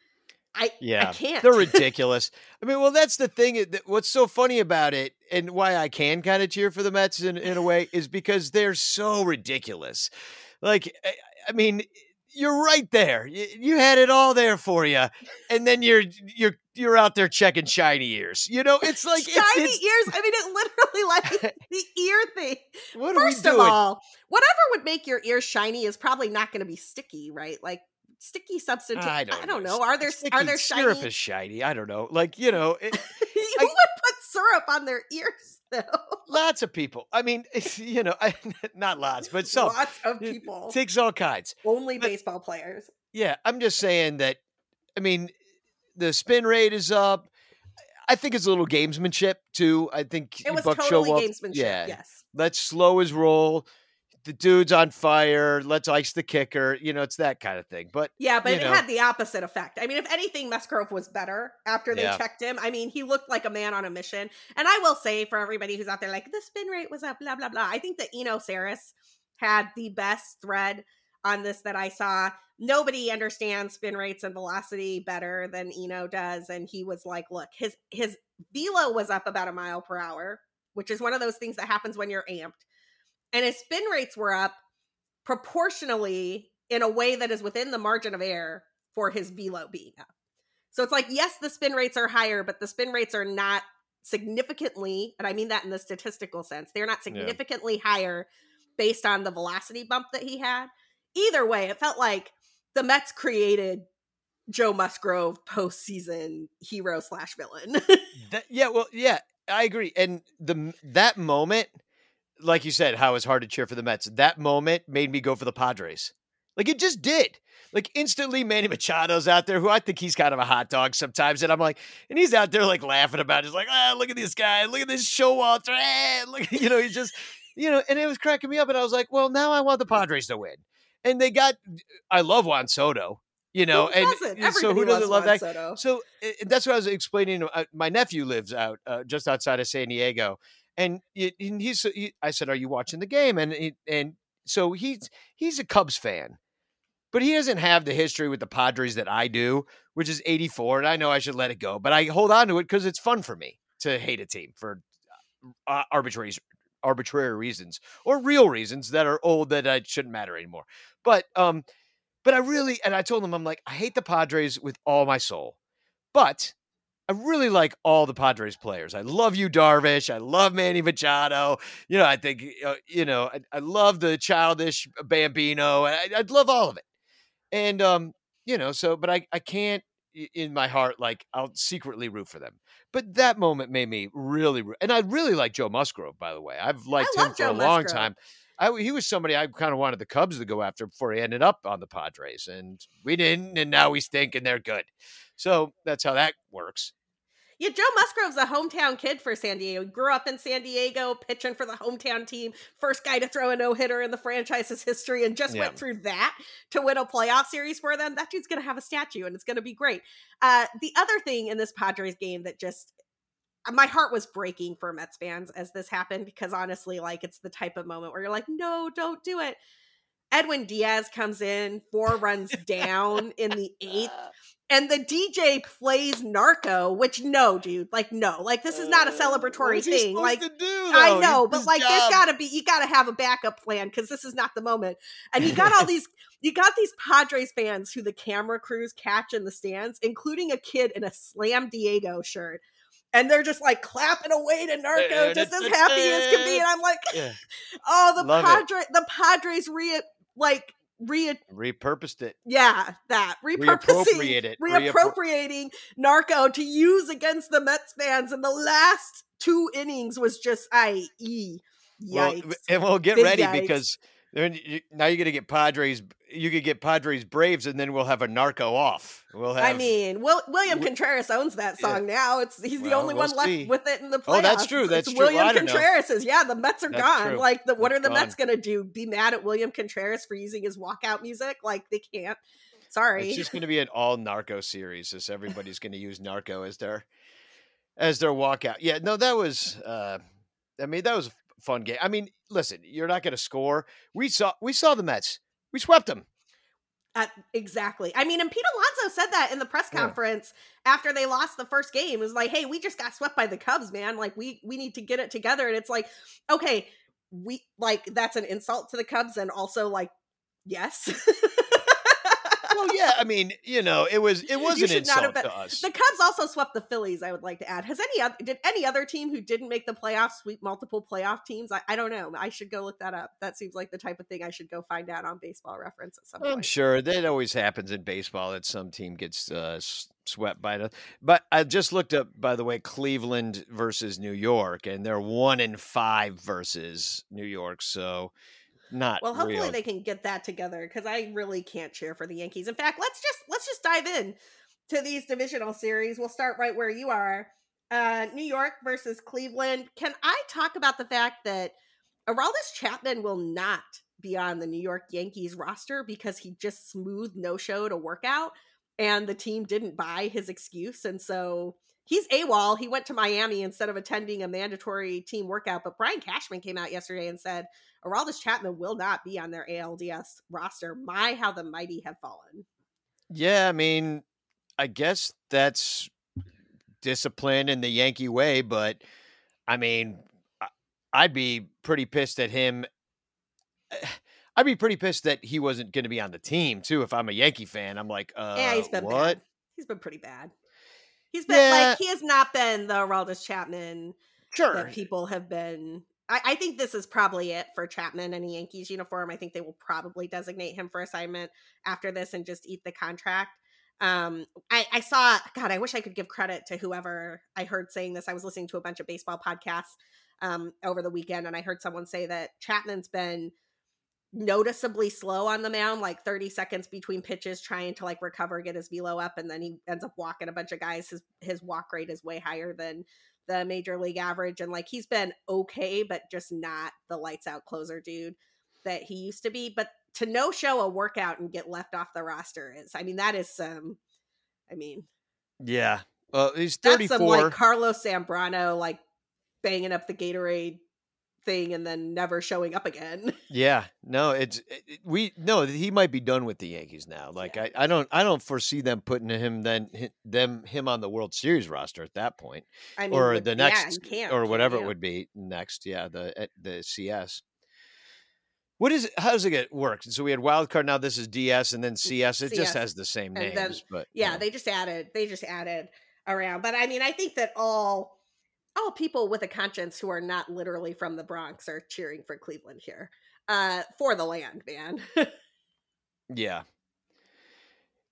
I, yeah, I can't. They're ridiculous. I mean, well, that's the thing. What's so funny about it and why I can kind of cheer for the Mets in, in a way is because they're so ridiculous. Like, I, I mean, you're right there. You, you had it all there for you. And then you're, you're, you're out there checking shiny ears. You know, it's like shiny it's, it's... ears. I mean, it literally like the ear thing. What are First we doing? of all, whatever would make your ears shiny is probably not going to be sticky, right? Like, sticky substance. I don't, I don't know. know. Are there sticky, are there shiny? Syrup is shiny. I don't know. Like, you know, it, you I, would put syrup on their ears though. Lots of people. I mean, you know, I, not lots, but some. Lots of people. It takes all kinds. Only but, baseball players. Yeah, I'm just saying that. I mean, the spin rate is up. I think it's a little gamesmanship too. I think it was Buck totally Showalter, gamesmanship. Yeah. Yes. Let's slow his roll. The dude's on fire. Let's ice the kicker. You know, it's that kind of thing. But yeah, but it know. had the opposite effect. I mean, if anything, Musgrove was better after they yeah. checked him. I mean, he looked like a man on a mission. And I will say for everybody who's out there, like the spin rate was up, blah, blah, blah. I think that Eno Saris had the best thread on this that I saw. Nobody understands spin rates and velocity better than Eno does. And he was like, look, his, his velo was up about a mile per hour, which is one of those things that happens when you're amped. And his spin rates were up proportionally in a way that is within the margin of error for his velo being up. So it's like, yes, the spin rates are higher, but the spin rates are not significantly, and I mean that in the statistical sense, they're not significantly yeah. higher based on the velocity bump that he had. Either way, it felt like the Mets created Joe Musgrove postseason hero slash villain. that, yeah, well, yeah, I agree. And the that moment... like you said, how it's hard to cheer for the Mets. That moment made me go for the Padres. Like it just did. Like instantly Manny Machado's out there, who I think he's kind of a hot dog sometimes. And I'm like, and he's out there like laughing about it. He's like, ah, look at this guy. Look at this Showalter. Ah, look, you know, he's just, you know, and it was cracking me up. And I was like, well, now I want the Padres to win. And they got, I love Juan Soto, you know, and, and so who doesn't love Juan that? Soto. So it, that's what I was explaining. My nephew lives out uh, just outside of San Diego. And he's, he, I said, are you watching the game? And he, and so he's he's a Cubs fan, but he doesn't have the history with the Padres that I do, which is eighty-four. And I know I should let it go, but I hold on to it because it's fun for me to hate a team for uh, arbitrary arbitrary reasons or real reasons that are old that I shouldn't matter anymore. But um, but I really, and I told him, I'm like, I hate the Padres with all my soul, but I really like all the Padres players. I love Yu Darvish. I love Manny Machado. You know, I think, uh, you know, I, I love the childish Bambino. I, I'd love all of it. And, um, you know, so, but I, I can't in my heart, like I'll secretly root for them. But that moment made me really, and I really like Joe Musgrove, by the way. I've liked him for a long time. I, he was somebody I kind of wanted the Cubs to go after before he ended up on the Padres, and we didn't. And now we stink and they're good. So that's how that works. Yeah, Joe Musgrove's a hometown kid for San Diego. Grew up in San Diego, pitching for the hometown team. First guy to throw a no-hitter in the franchise's history, and just yeah. went through that to win a playoff series for them. That dude's going to have a statue, and it's going to be great. Uh, the other thing in this Padres game that just... my heart was breaking for Mets fans as this happened, because honestly, like, it's the type of moment where you're like, no, don't do it. Edwin Diaz comes in four runs down in the eighth, and the D J plays Narco, which no, dude, like, no, like, this is not a celebratory uh, thing. Like, to do, I know, but like, job. there's gotta be, you gotta have a backup plan, because this is not the moment. And you got all these, you got these Padres fans who the camera crews catch in the stands, including a kid in a Slam Diego shirt. And they're just like clapping away to Narco, just as happy as can be. And I'm like, yeah. oh, the Padres, the Padres re like re repurposed it. Yeah, that repurposing, reappropriating Reappropri- Narco to use against the Mets fans. And the last two innings was just I E Yikes. Well, and we'll get Big ready yikes. because now you're gonna get Padres. You could get Padres Braves, and then we'll have a Narco off. We'll have. I mean, Will, William we, Contreras owns that song yeah. now. It's he's well, the only we'll one left see. with it in the playoffs. Oh, that's true. That's it's true. William well, Contreras is yeah. The Mets are that's gone. True. Like, the, what that's are the gone. Mets gonna do? Be mad at William Contreras for using his walkout music? Like, they can't. Sorry. It's just gonna be an all Narco series. As everybody's gonna use Narco as their as their walkout. Yeah. No, that was. Uh, I mean, that was a fun game. I mean, listen, you're not gonna score. We saw we saw the Mets. We swept them. Uh, exactly. I mean, and Pete Alonso said that in the press conference yeah. after they lost the first game. It was like, hey, we just got swept by the Cubs, man. Like, we we need to get it together. And it's like, okay, we like that's an insult to the Cubs, and also like, yes. Well, yeah, I mean, you know, it was it was an insult to us. The Cubs also swept the Phillies, I would like to add. Has any other did any other team who didn't make the playoffs sweep multiple playoff teams? I, I don't know. I should go look that up. That seems like the type of thing I should go find out on Baseball Reference at some point. I'm sure that always happens in baseball, that some team gets uh, swept by the. But I just looked up, by the way, Cleveland versus New York, and they're one in five versus New York. So. Not well, hopefully real. they can get that together, because I really can't cheer for the Yankees. In fact, let's just let's just dive in to these divisional series. We'll start right where you are. Uh, New York versus Cleveland. Can I talk about the fact that Aroldis Chapman will not be on the New York Yankees roster because he just smooth no-showed a workout, and the team didn't buy his excuse, and so he's AWOL. He went to Miami instead of attending a mandatory team workout. But Brian Cashman came out yesterday and said, Aroldis Chapman will not be on their A L D S roster. My, how the mighty have fallen. Yeah, I mean, I guess that's discipline in the Yankee way, but I mean, I'd be pretty pissed at him. I'd be pretty pissed that he wasn't going to be on the team, too, if I'm a Yankee fan. I'm like, uh, yeah, he's been what? Bad. He's been pretty bad. He's been yeah. like, he has not been the Aroldis Chapman sure. that people have been. I, I think this is probably it for Chapman in a Yankees uniform. I think they will probably designate him for assignment after this and just eat the contract. Um, I, I saw, God, I wish I could give credit to whoever I heard saying this. I was listening to a bunch of baseball podcasts um, over the weekend, and I heard someone say that Chapman's been noticeably slow on the mound, like thirty seconds between pitches, trying to like recover, get his velo up, and then he ends up walking a bunch of guys. His his walk rate is way higher than the major league average, and like he's been okay, but just not the lights out closer dude that he used to be. But to no show a workout and get left off the roster is, I mean, that is some, I mean, yeah, well, he's thirty-four. That's some like Carlos Zambrano like banging up the Gatorade thing and then never showing up again. Yeah, no, it's it, we no. He might be done with the Yankees now. Like yeah. I, I don't, I don't foresee them putting him then them him on the World Series roster at that point, I mean, or the next yeah, or whatever it would be next. Yeah, the the C S. What is it? How does it get work? So we had wild card. Now this is D S and then C S. It C S just has the same and names, then, but yeah, you know. they just added they just added around. But I mean, I think that all. all people with a conscience who are not literally from the Bronx are cheering for Cleveland here, uh, for the land, man. yeah.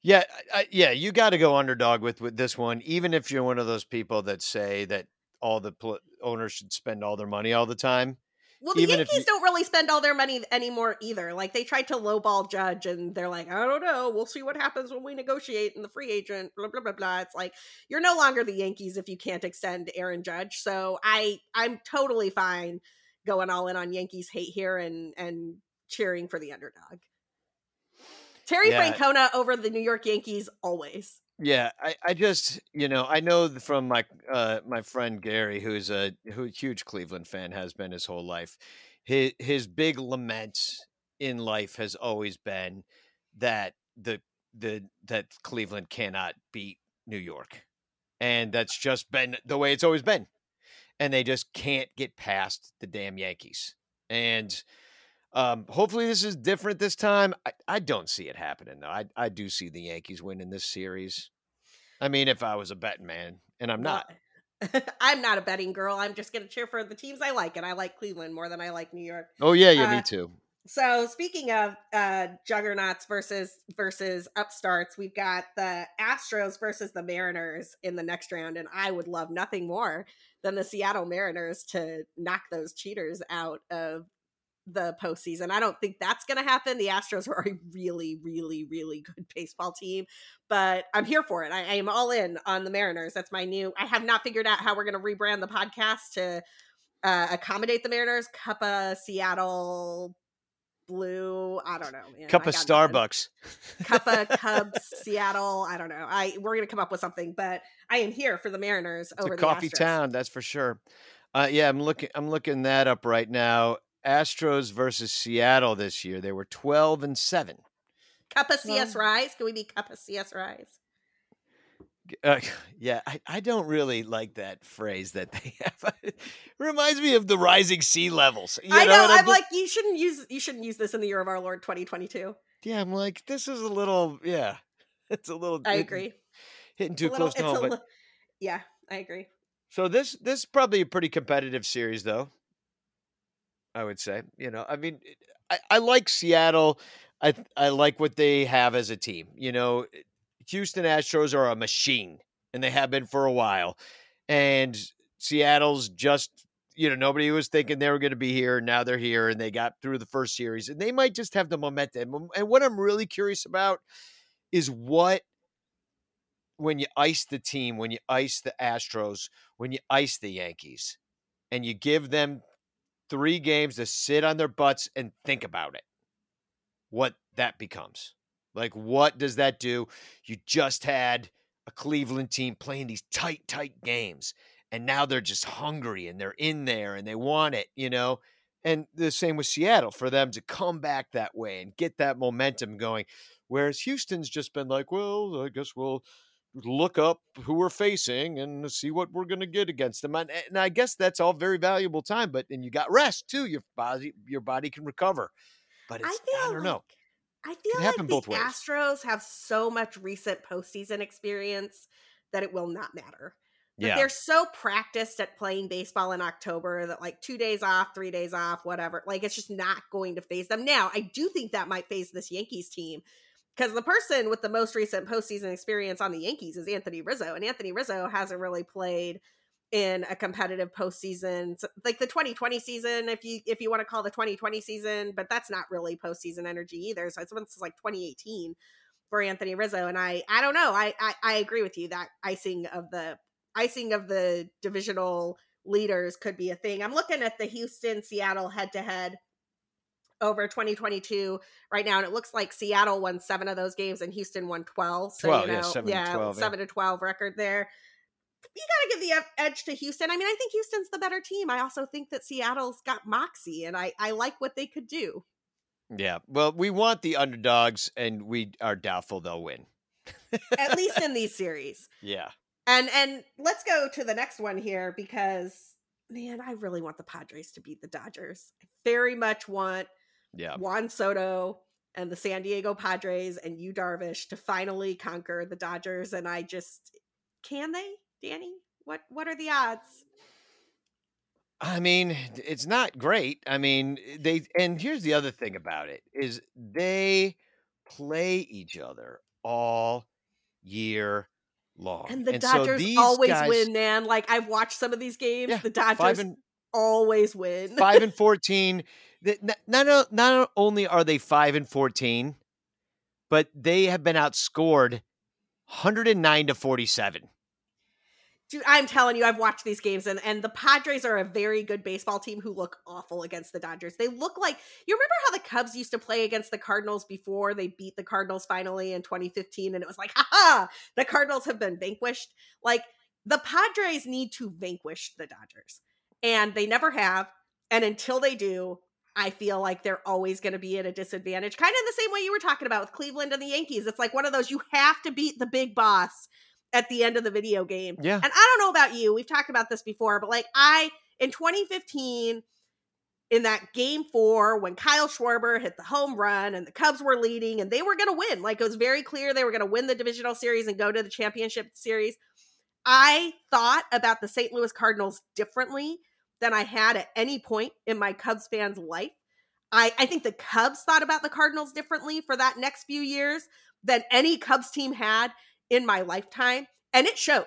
Yeah. I, yeah. You got to go underdog with, with this one. Even if you're one of those people that say that all the pl- owners should spend all their money all the time, Well, the Even Yankees you... don't really spend all their money anymore either. Like, they tried to lowball Judge, and they're like, I don't know. We'll see what happens when we negotiate in the free agent, blah, blah, blah, blah. It's like, you're no longer the Yankees if you can't extend Aaron Judge. So I, I'm totally fine going all in on Yankees hate here and, and cheering for the underdog. Terry yeah. Francona over the New York Yankees always. Yeah, I, I just, you know, I know from my uh, my friend Gary, who's a who huge Cleveland fan, has been his whole life. His, his big lament in life has always been that the the that Cleveland cannot beat New York. And that's just been the way it's always been. And they just can't get past the damn Yankees. And Um, hopefully this is different this time. I, I don't see it happening, though. I, I do see the Yankees winning this series. I mean, if I was a betting man, and I'm not. I'm not a betting girl. I'm just going to cheer for the teams I like, and I like Cleveland more than I like New York. Oh, yeah, yeah, uh, me too. So speaking of uh, juggernauts versus versus upstarts, we've got the Astros versus the Mariners in the next round, and I would love nothing more than the Seattle Mariners to knock those cheaters out of the postseason. I don't think that's going to happen. The Astros are a really, really, really good baseball team, but I'm here for it. I, I am all in on the Mariners. That's my new, I have not figured out how we're going to rebrand the podcast to uh, accommodate the Mariners. Cup of Seattle Blue. I don't know. Man. Cup of Starbucks. Cup of Cubs, Seattle. I don't know. I, we're going to come up with something, but I am here for the Mariners it's over a the coffee Astros. Town. That's for sure. Uh, yeah. I'm looking, I'm looking that up right now. Astros versus Seattle this year. They were twelve and seven. Cup of C S Rise. Can we be Cup of C S Rise? Uh, yeah, I, I don't really like that phrase that they have. It reminds me of the rising sea levels. You I know, know I'm, I'm like, like, you shouldn't use you shouldn't use this in the year of our Lord twenty twenty-two. Yeah, I'm like, this is a little, yeah, it's a little. I agree. Hitting, hitting too little, close to home. Li- but... Yeah, I agree. So this this is probably a pretty competitive series, though. I would say, you know, I mean, I, I like Seattle. I I like what they have as a team. You know, Houston Astros are a machine, and they have been for a while. And Seattle's just, you know, nobody was thinking they were going to be here. Now they're here, and they got through the first series, and they might just have the momentum. And what I'm really curious about is what, when you ice the team, when you ice the Astros, when you ice the Yankees, and you give them three games to sit on their butts and think about it, what that becomes. Like, what does that do? You just had a Cleveland team playing these tight, tight games, and now they're just hungry and they're in there and they want it, you know? And the same with Seattle, for them to come back that way and get that momentum going. Whereas Houston's just been like, well, I guess we'll look up who we're facing and see what we're going to get against them. And, and I guess that's all very valuable time, but, and you got rest too. Your body, your body can recover, but it's, I, feel I don't like, know. I feel like the both ways. Astros have so much recent postseason experience that it will not matter. Like, yeah. They're so practiced at playing baseball in October that, like, two days off, three days off, whatever, like, it's just not going to phase them. Now, I do think that might phase this Yankees team, because the person with the most recent postseason experience on the Yankees is Anthony Rizzo. And Anthony Rizzo hasn't really played in a competitive postseason, like the twenty twenty season, if you if you want to call the twenty twenty season, but that's not really postseason energy either. So it's since like twenty eighteen for Anthony Rizzo. And I I don't know. I, I I agree with you that icing of the icing of the divisional leaders could be a thing. I'm looking at the Houston Seattle head to head over twenty twenty-two right now, and it looks like Seattle won seven of those games and Houston won twelve. So twelve, you know, yeah, seven, yeah, to twelve, seven yeah. to twelve record there. You got to give the edge to Houston. I mean, I think Houston's the better team. I also think that Seattle's got moxie, and I I like what they could do. Yeah, well, we want the underdogs, and we are doubtful they'll win. At least in these series. Yeah, and and let's go to the next one here because, man, I really want the Padres to beat the Dodgers. I very much want. Yeah, Juan Soto and the San Diego Padres and Yu Darvish to finally conquer the Dodgers. And I just, can they, Danny? What what are the odds? I mean, it's not great. I mean, they, and here's the other thing about it is they play each other all year long. And the and Dodgers so always guys, win, man. Like, I've watched some of these games. Yeah, the Dodgers always win. Five and fourteen. Not not only are they five and fourteen, but they have been outscored one hundred nine to forty-seven. Dude, I'm telling you, I've watched these games, and, and the Padres are a very good baseball team who look awful against the Dodgers. They look like, you remember how the Cubs used to play against the Cardinals before they beat the Cardinals finally in twenty fifteen, and it was like, ha-ha, the Cardinals have been vanquished. Like, the Padres need to vanquish the Dodgers, and they never have, and until they do, I feel like they're always going to be at a disadvantage, kind of the same way you were talking about with Cleveland and the Yankees. It's like one of those, you have to beat the big boss at the end of the video game. Yeah. And I don't know about you. We've talked about this before, but like I, in twenty fifteen, in that game four, when Kyle Schwarber hit the home run and the Cubs were leading and they were going to win, like it was very clear they were going to win the divisional series and go to the championship series. I thought about the Saint Louis Cardinals differently than I had at any point in my Cubs fan's life. I, I think the Cubs thought about the Cardinals differently for that next few years than any Cubs team had in my lifetime. And it showed.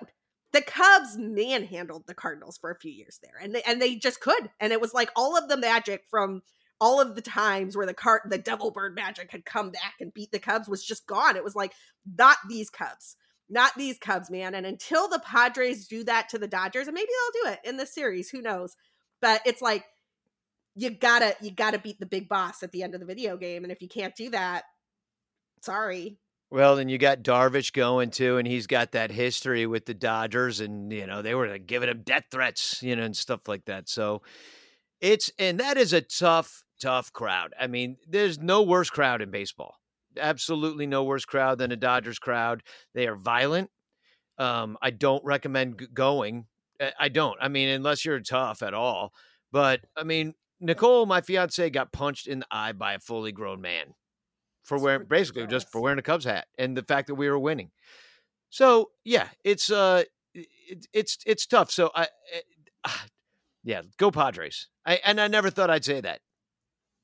The Cubs manhandled the Cardinals for a few years there. And they, and they just could. And it was like all of the magic from all of the times where the cart, the devil bird magic had come back and beat the Cubs was just gone. It was like, not these Cubs. Not these Cubs, man. And until the Padres do that to the Dodgers, and maybe they'll do it in this series, who knows? But it's like, you gotta, you gotta beat the big boss at the end of the video game. And if you can't do that, sorry. Well, then you got Darvish going too, and he's got that history with the Dodgers, and you know they were like giving him death threats, you know, and stuff like that. So it's, and that is a tough, tough crowd. I mean, there's no worse crowd in baseball. Absolutely no worse crowd than a Dodgers crowd. They are violent. Um, I don't recommend g- going. I don't. I mean, unless you're tough at all. But I mean, Nicole, my fiance, got punched in the eye by a fully grown man. For wearing, basically just for wearing a Cubs hat and the fact that we were winning. So yeah, it's, uh, it, it's, it's tough. So I, it, uh, yeah, go Padres. I, and I never thought I'd say that,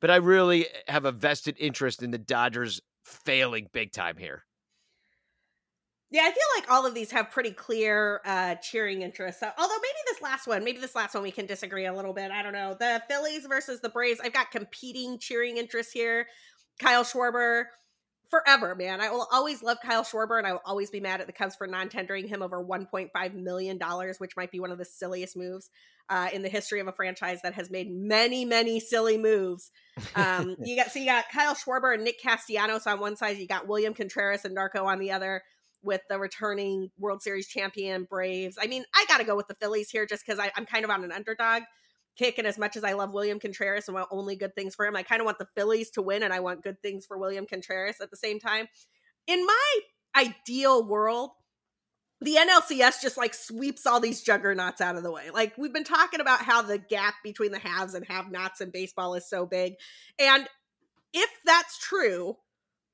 but I really have a vested interest in the Dodgers failing big time here. Yeah. I feel like all of these have pretty clear, uh, cheering interests. So, although maybe this last one, maybe this last one we can disagree a little bit. I don't know. The Phillies versus the Braves. I've got competing cheering interests here. Kyle Schwarber forever, man. I will always love Kyle Schwarber, and I will always be mad at the Cubs for non-tendering him over one point five million dollars, which might be one of the silliest moves uh, in the history of a franchise that has made many, many silly moves. Um, you got so you got Kyle Schwarber and Nick Castellanos on one side. You got William Contreras and Narco on the other with the returning World Series champion Braves. I mean, I got to go with the Phillies here just because I'm kind of on an underdog kick, and as much as I love William Contreras and want only good things for him, I kind of want the Phillies to win, and I want good things for William Contreras at the same time. In my ideal world, the N L C S just like sweeps all these juggernauts out of the way. Like we've been talking about how the gap between the haves and have-nots in baseball is so big. And if that's true,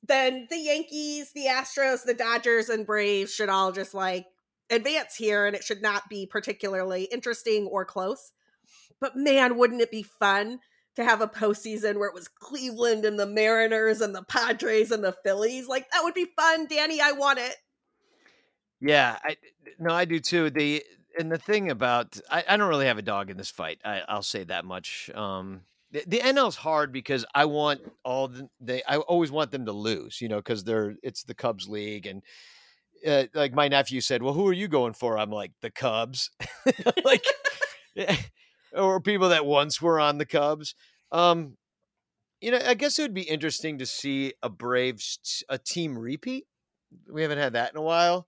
then the Yankees, the Astros, the Dodgers, and Braves should all just like advance here, and it should not be particularly interesting or close. But man, wouldn't it be fun to have a postseason where it was Cleveland and the Mariners and the Padres and the Phillies? Like that would be fun, Danny. I want it. Yeah, I, no, I do too. The and the thing about I, I don't really have a dog in this fight. I, I'll say that much. Um, the, the N L is hard because I want all the, they. I always want them to lose, you know, because they're it's the Cubs league and. Uh, like my nephew said, well, who are you going for? I'm like the Cubs, like. Yeah. Or people that once were on the Cubs. Um, you know, I guess it would be interesting to see a Braves, a team repeat. We haven't had that in a while.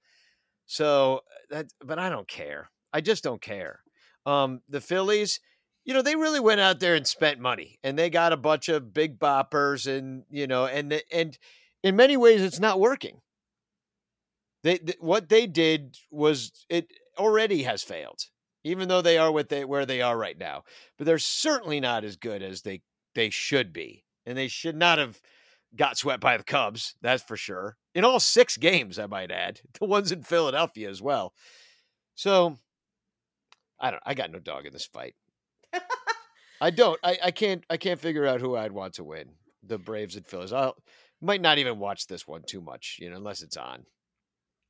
So that, but I don't care. I just don't care. Um, the Phillies, you know, they really went out there and spent money and they got a bunch of big boppers and, you know, and, and in many ways it's not working. They, th- what they did was it already has failed. Even though they are what they where they are right now, but they're certainly not as good as they they should be, and they should not have got swept by the Cubs. That's for sure. In all six games, I might add, the ones in Philadelphia as well. So, I don't. I got no dog in this fight. I don't. I, I can't. I can't figure out who I'd want to win. The Braves and Phillies. I might not even watch this one too much, you know, unless it's on.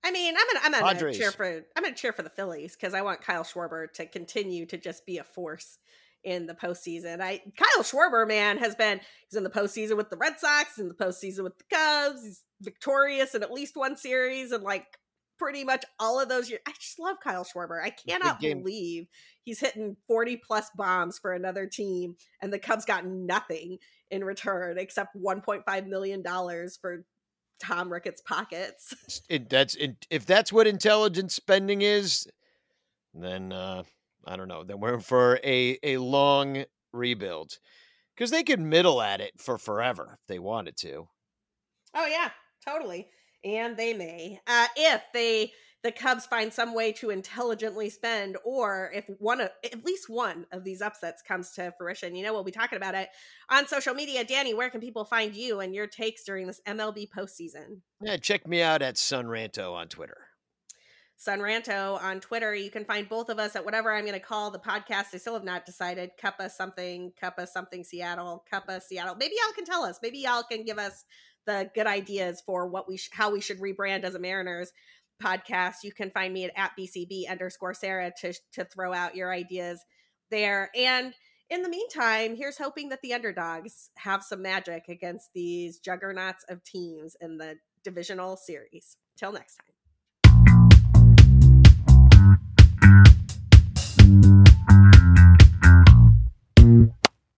I mean, I'm gonna, I'm gonna Padres. cheer for I'm gonna cheer for the Phillies because I want Kyle Schwarber to continue to just be a force in the postseason. I Kyle Schwarber, man, has been, he's in the postseason with the Red Sox, in the postseason with the Cubs. He's victorious in at least one series and like pretty much all of those years. I just love Kyle Schwarber. I cannot believe he's hitting forty plus bombs for another team and the Cubs got nothing in return except one point five million dollars for Tom Ricketts' pockets. It, that's it, if that's what intelligence spending is, then uh, I don't know. Then we're for a, a long rebuild because they could middle at it for forever if they wanted to. Oh yeah, totally. And they may, uh, if they, the Cubs find some way to intelligently spend, or if one of, at least one of these upsets comes to fruition. You know, we'll be talking about it on social media. Danny, where can people find you and your takes during this M L B postseason? Yeah, check me out at Sunranto on Twitter. Sunranto on Twitter. You can find both of us at whatever I'm going to call the podcast. I still have not decided. Cuppa something, Cuppa something Seattle, Cuppa Seattle. Maybe y'all can tell us. Maybe y'all can give us the good ideas for what we sh- how we should rebrand as a Mariners podcast. You can find me at, at B C B underscore Sarah to, to throw out your ideas there. And in the meantime, here's hoping that the underdogs have some magic against these juggernauts of teams in the divisional series. Till next time.